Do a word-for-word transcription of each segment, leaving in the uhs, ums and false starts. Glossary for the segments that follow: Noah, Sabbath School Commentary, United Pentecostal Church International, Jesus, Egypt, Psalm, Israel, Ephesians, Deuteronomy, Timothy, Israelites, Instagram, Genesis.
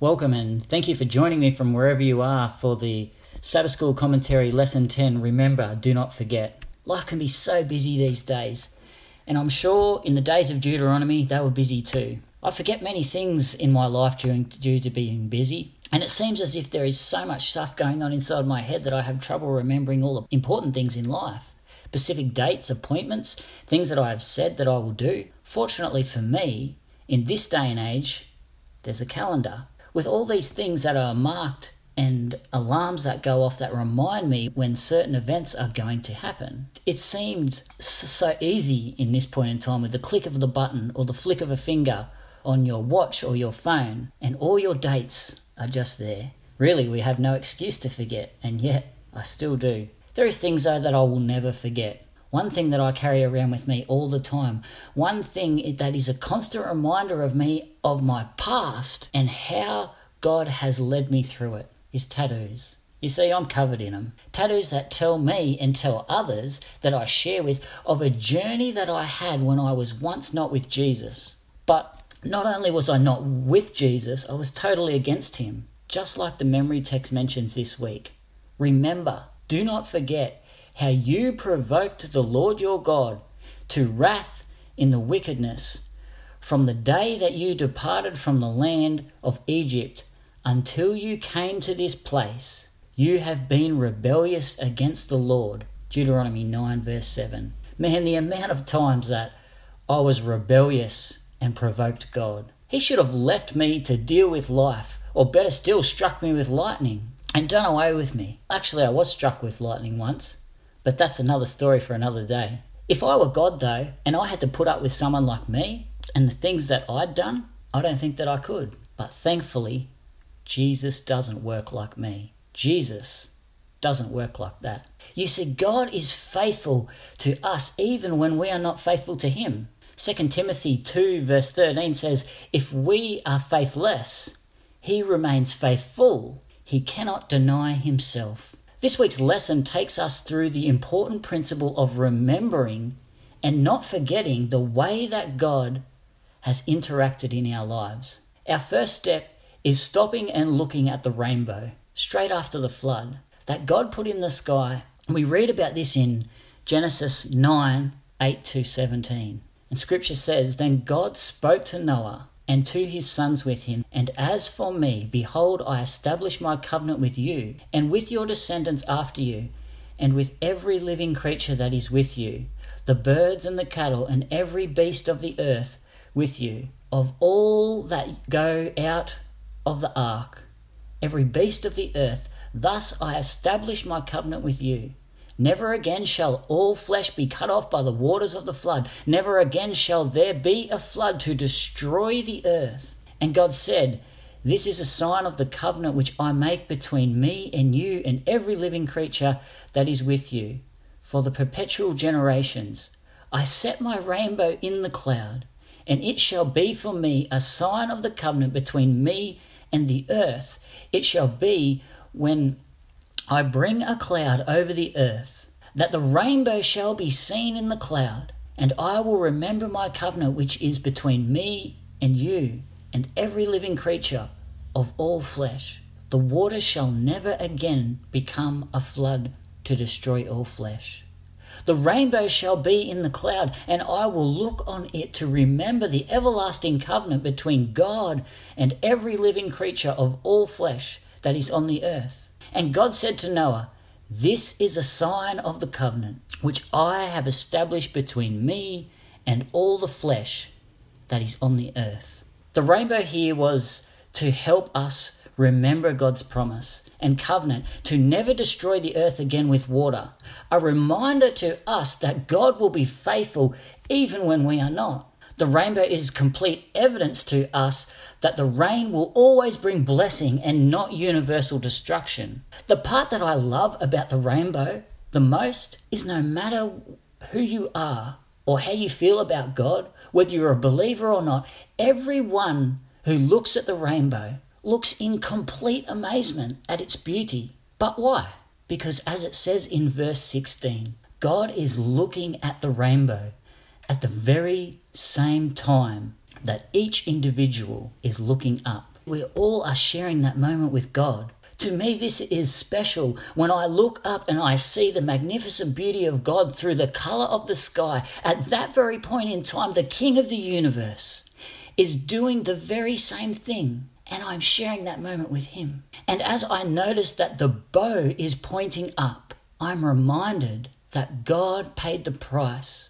Welcome and thank you for joining me from wherever you are for the Sabbath School Commentary Lesson ten, Remember, Do Not Forget. Life can be so busy these days, and I'm sure in the days of Deuteronomy they were busy too. I forget many things in my life during, due to being busy, and it seems as if there is so much stuff going on inside my head that I have trouble remembering all the important things in life. Specific dates, appointments, things that I have said that I will do. Fortunately for me, in this day and age, there's a calendar. With all these things that are marked and alarms that go off that remind me when certain events are going to happen, it seems so easy in this point in time with the click of the button or the flick of a finger on your watch or your phone, and all your dates are just there. Really, we have no excuse to forget, and yet I still do. There is things though that I will never forget. One thing that I carry around with me all the time, one thing that is a constant reminder of me of my past and how God has led me through it, is tattoos. You see, I'm covered in them. Tattoos that tell me and tell others that I share with of a journey that I had when I was once not with Jesus. But not only was I not with Jesus, I was totally against him. Just like the memory text mentions this week. Remember, do not forget how you provoked the Lord your God to wrath in the wickedness from the day that you departed from the land of Egypt until you came to this place. You have been rebellious against the Lord. Deuteronomy nine verse seven. Man, the amount of times that I was rebellious and provoked God. He should have left me to deal with life, or better still, struck me with lightning and done away with me. Actually, I was struck with lightning once. But that's another story for another day. If I were God though, and I had to put up with someone like me and the things that I'd done, I don't think that I could. But thankfully, Jesus doesn't work like me. Jesus doesn't work like that. You see, God is faithful to us even when we are not faithful to him. Second Timothy two verse thirteen says, if we are faithless, he remains faithful. He cannot deny himself. This week's lesson takes us through the important principle of remembering and not forgetting the way that God has interacted in our lives. Our first step is stopping and looking at the rainbow straight after the flood that God put in the sky. We read about this in Genesis nine, eight to seventeen. And scripture says, then God spoke to Noah and to his sons with him, and as for me, behold, I establish my covenant with you, and with your descendants after you, and with every living creature that is with you, the birds and the cattle, and every beast of the earth with you, of all that go out of the ark, every beast of the earth. Thus I establish my covenant with you. Never again shall all flesh be cut off by the waters of the flood. Never again shall there be a flood to destroy the earth. And God said, this is a sign of the covenant which I make between me and you and every living creature that is with you for the perpetual generations. I set my rainbow in the cloud, and it shall be for me a sign of the covenant between me and the earth. It shall be when I bring a cloud over the earth, that the rainbow shall be seen in the cloud, and I will remember my covenant which is between me and you and every living creature of all flesh. The water shall never again become a flood to destroy all flesh. The rainbow shall be in the cloud, and I will look on it to remember the everlasting covenant between God and every living creature of all flesh that is on the earth. And God said to Noah, this is a sign of the covenant which I have established between me and all the flesh that is on the earth. The rainbow here was to help us remember God's promise and covenant to never destroy the earth again with water. A reminder to us that God will be faithful even when we are not. The rainbow is complete evidence to us that the rain will always bring blessing and not universal destruction. The part that I love about the rainbow the most is no matter who you are or how you feel about God, whether you're a believer or not, everyone who looks at the rainbow looks in complete amazement at its beauty. But why? Because as it says in verse sixteen, God is looking at the rainbow at the very same time that each individual is looking up. We all are sharing that moment with God. To me, this is special. When I look up and I see the magnificent beauty of God through the color of the sky, at that very point in time, the King of the universe is doing the very same thing. And I'm sharing that moment with him. And as I notice that the bow is pointing up, I'm reminded that God paid the price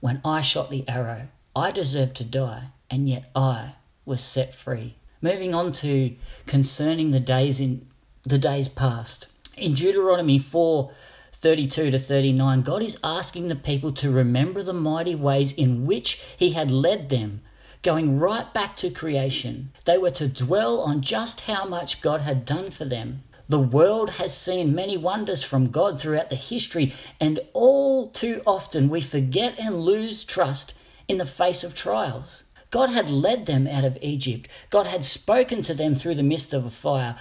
when I shot the arrow. I deserved to die, and yet I was set free. Moving on to concerning the days in the days past. In Deuteronomy four, thirty-two to thirty-nine, God is asking the people to remember the mighty ways in which he had led them, going right back to creation. They were to dwell on just how much God had done for them. The world has seen many wonders from God throughout the history, and all too often we forget and lose trust in the face of trials. God had led them out of Egypt. God had spoken to them through the mist of a fire.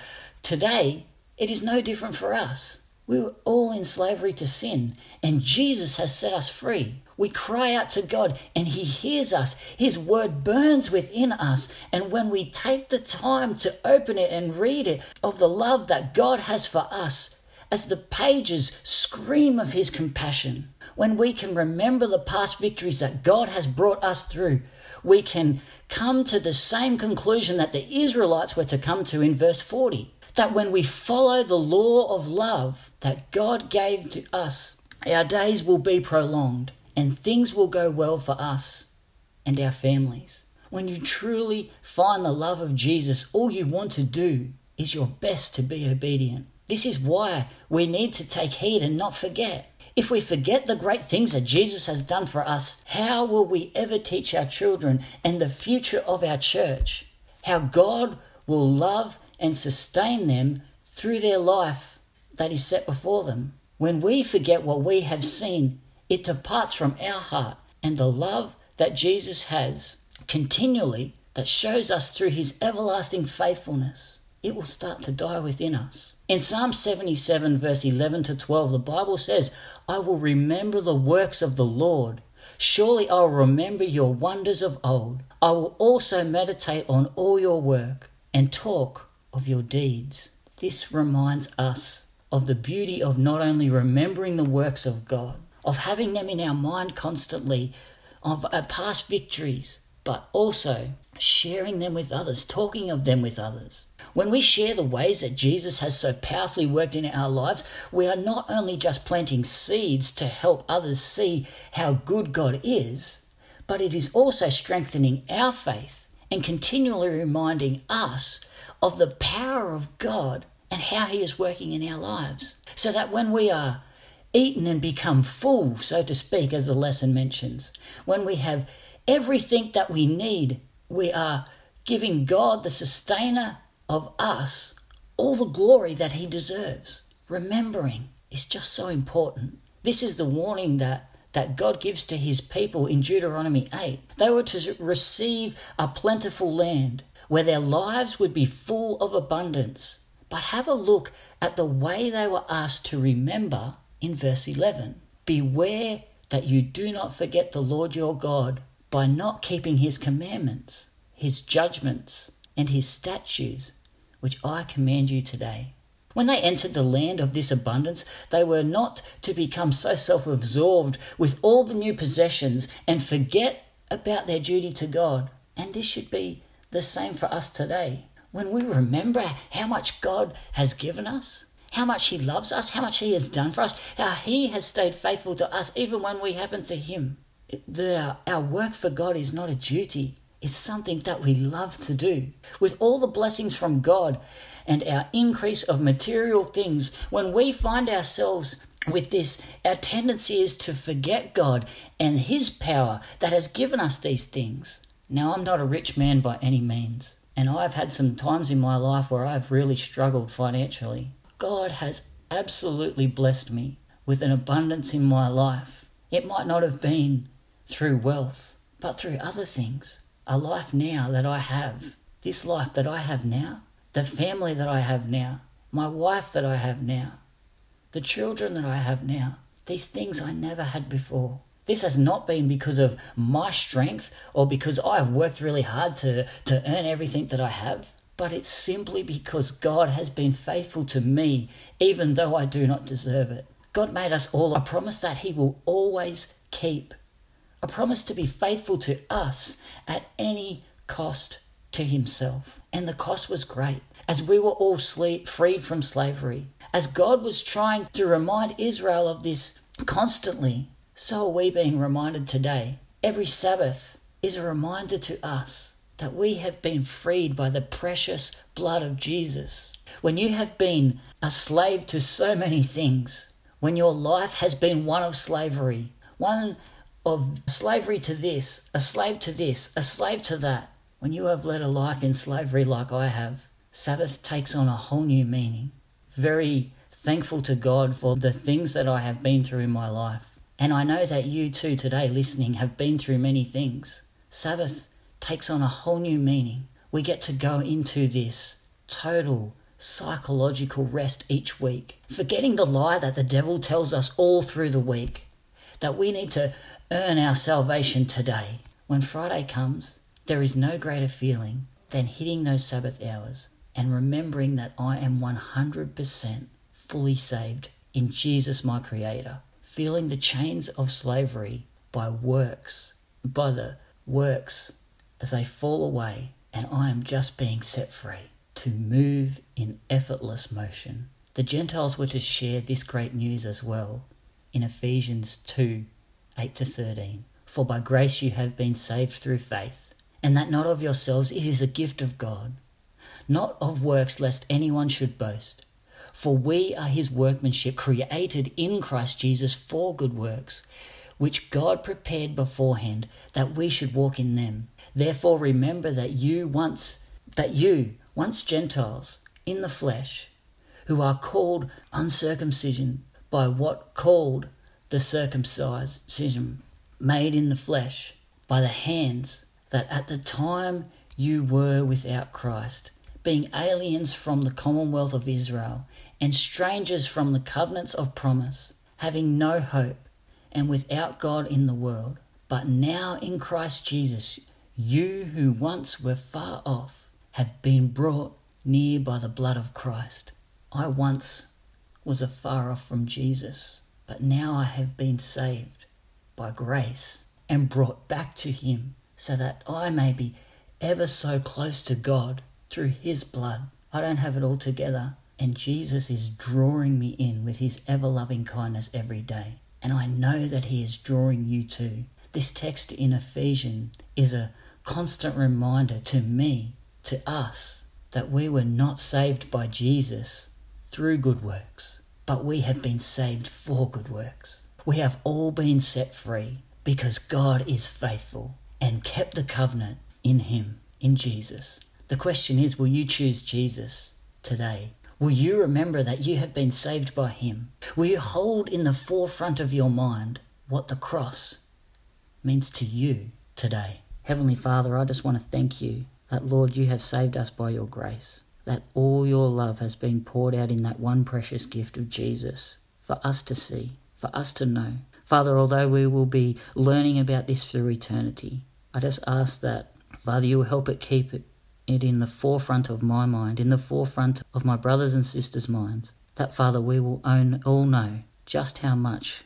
Today, it is no different for us. We were all in slavery to sin, and Jesus has set us free. We cry out to God, and he hears us. His word burns within us, and when we take the time to open it and read it, of the love that God has for us, as the pages scream of his compassion, when we can remember the past victories that God has brought us through, we can come to the same conclusion that the Israelites were to come to in verse forty, that when we follow the law of love that God gave to us, our days will be prolonged and things will go well for us and our families. When you truly find the love of Jesus, all you want to do is your best to be obedient. This is why we need to take heed and not forget. If we forget the great things that Jesus has done for us, how will we ever teach our children and the future of our church how God will love and sustain them through their life that is set before them? When we forget what we have seen, it departs from our heart, and the love that Jesus has continually, that shows us through his everlasting faithfulness, it will start to die within us. In Psalm seventy-seven, verse eleven to twelve, the Bible says, "I will remember the works of the Lord. Surely I will remember your wonders of old. I will also meditate on all your work and talk of your deeds." This reminds us of the beauty of not only remembering the works of God, of having them in our mind constantly, of our past victories, but also sharing them with others, talking of them with others. When we share the ways that Jesus has so powerfully worked in our lives, we are not only just planting seeds to help others see how good God is, but it is also strengthening our faith and continually reminding us of the power of God and how he is working in our lives. So that when we are eaten and become full, so to speak, as the lesson mentions, when we have everything that we need, we are giving God, the sustainer of us, all the glory that he deserves. Remembering is just so important. This is the warning that, that God gives to his people in Deuteronomy eight. They were to receive a plentiful land where their lives would be full of abundance. But have a look at the way they were asked to remember in verse eleven. "Beware that you do not forget the Lord your God, by not keeping his commandments, his judgments, and his statutes, which I command you today." When they entered the land of this abundance, they were not to become so self-absorbed with all the new possessions and forget about their duty to God. And this should be the same for us today. When we remember how much God has given us, how much he loves us, how much he has done for us, how he has stayed faithful to us even when we haven't to him. The, our work for God is not a duty. It's something that we love to do. With all the blessings from God and our increase of material things, when we find ourselves with this, our tendency is to forget God and his power that has given us these things. Now, I'm not a rich man by any means, and I've had some times in my life where I've really struggled financially. God has absolutely blessed me with an abundance in my life. It might not have been through wealth, but through other things. A life now that I have, this life that I have now, the family that I have now, my wife that I have now, the children that I have now, these things I never had before. This has not been because of my strength or because I've worked really hard to, to earn everything that I have. but it's simply because God has been faithful to me, even though I do not deserve it. God made us all a promise that he will always keep, a promise to be faithful to us at any cost to himself. And the cost was great, as we were all freed from slavery. As God was trying to remind Israel of this constantly, so are we being reminded today. Every Sabbath is a reminder to us that we have been freed by the precious blood of Jesus. When you have been a slave to so many things, when your life has been one of slavery, one of slavery to this, a slave to this, a slave to that, when you have led a life in slavery like I have, Sabbath takes on a whole new meaning. Very thankful to God for the things that I have been through in my life. And I know that you too today listening have been through many things. Sabbath takes on a whole new meaning. We get to go into this total psychological rest each week, forgetting the lie that the devil tells us all through the week, that we need to earn our salvation today. When Friday comes, there is no greater feeling than hitting those Sabbath hours and remembering that I am one hundred percent fully saved in Jesus, my Creator, feeling the chains of slavery by works, by the works as they fall away, and I am just being set free to move in effortless motion. The Gentiles were to share this great news as well in Ephesians two, eight to thirteen. For by grace you have been saved through faith, and that not of yourselves, it is a gift of God, not of works, lest anyone should boast. For we are his workmanship, created in Christ Jesus for good works, which God prepared beforehand that we should walk in them. Therefore remember that you once that you once Gentiles in the flesh, who are called uncircumcision by what called the circumcision made in the flesh by the hands, that at the time you were without Christ, being aliens from the commonwealth of Israel and strangers from the covenants of promise, having no hope and without God in the world. But now in Christ Jesus, you who once were far off have been brought near by the blood of Christ. I once was afar off from Jesus, but now I have been saved by grace and brought back to him, so that I may be ever so close to God through his blood. I don't have it all together, and Jesus is drawing me in with his ever-loving kindness every day. And I know that he is drawing you too. This text in Ephesians is a constant reminder to me, to us, that we were not saved by Jesus through good works, but we have been saved for good works. We have all been set free because God is faithful and kept the covenant in him, in Jesus. The question is, will you choose Jesus today? Will you remember that you have been saved by him? Will you hold in the forefront of your mind what the cross means to you today? Heavenly Father, I just want to thank you that, Lord, you have saved us by your grace, that all your love has been poured out in that one precious gift of Jesus for us to see, for us to know. Father, although we will be learning about this for eternity, I just ask that, Father, you will help it keep it, it in the forefront of my mind, in the forefront of my brothers and sisters' minds, that, Father, we will own, all know just how much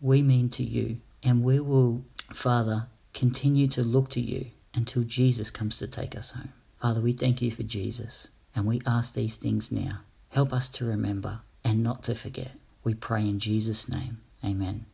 we mean to you, and we will, Father, continue to look to you until Jesus comes to take us home. Father, we thank you for Jesus, and we ask these things now. Help us to remember and not to forget. We pray in Jesus' name. Amen.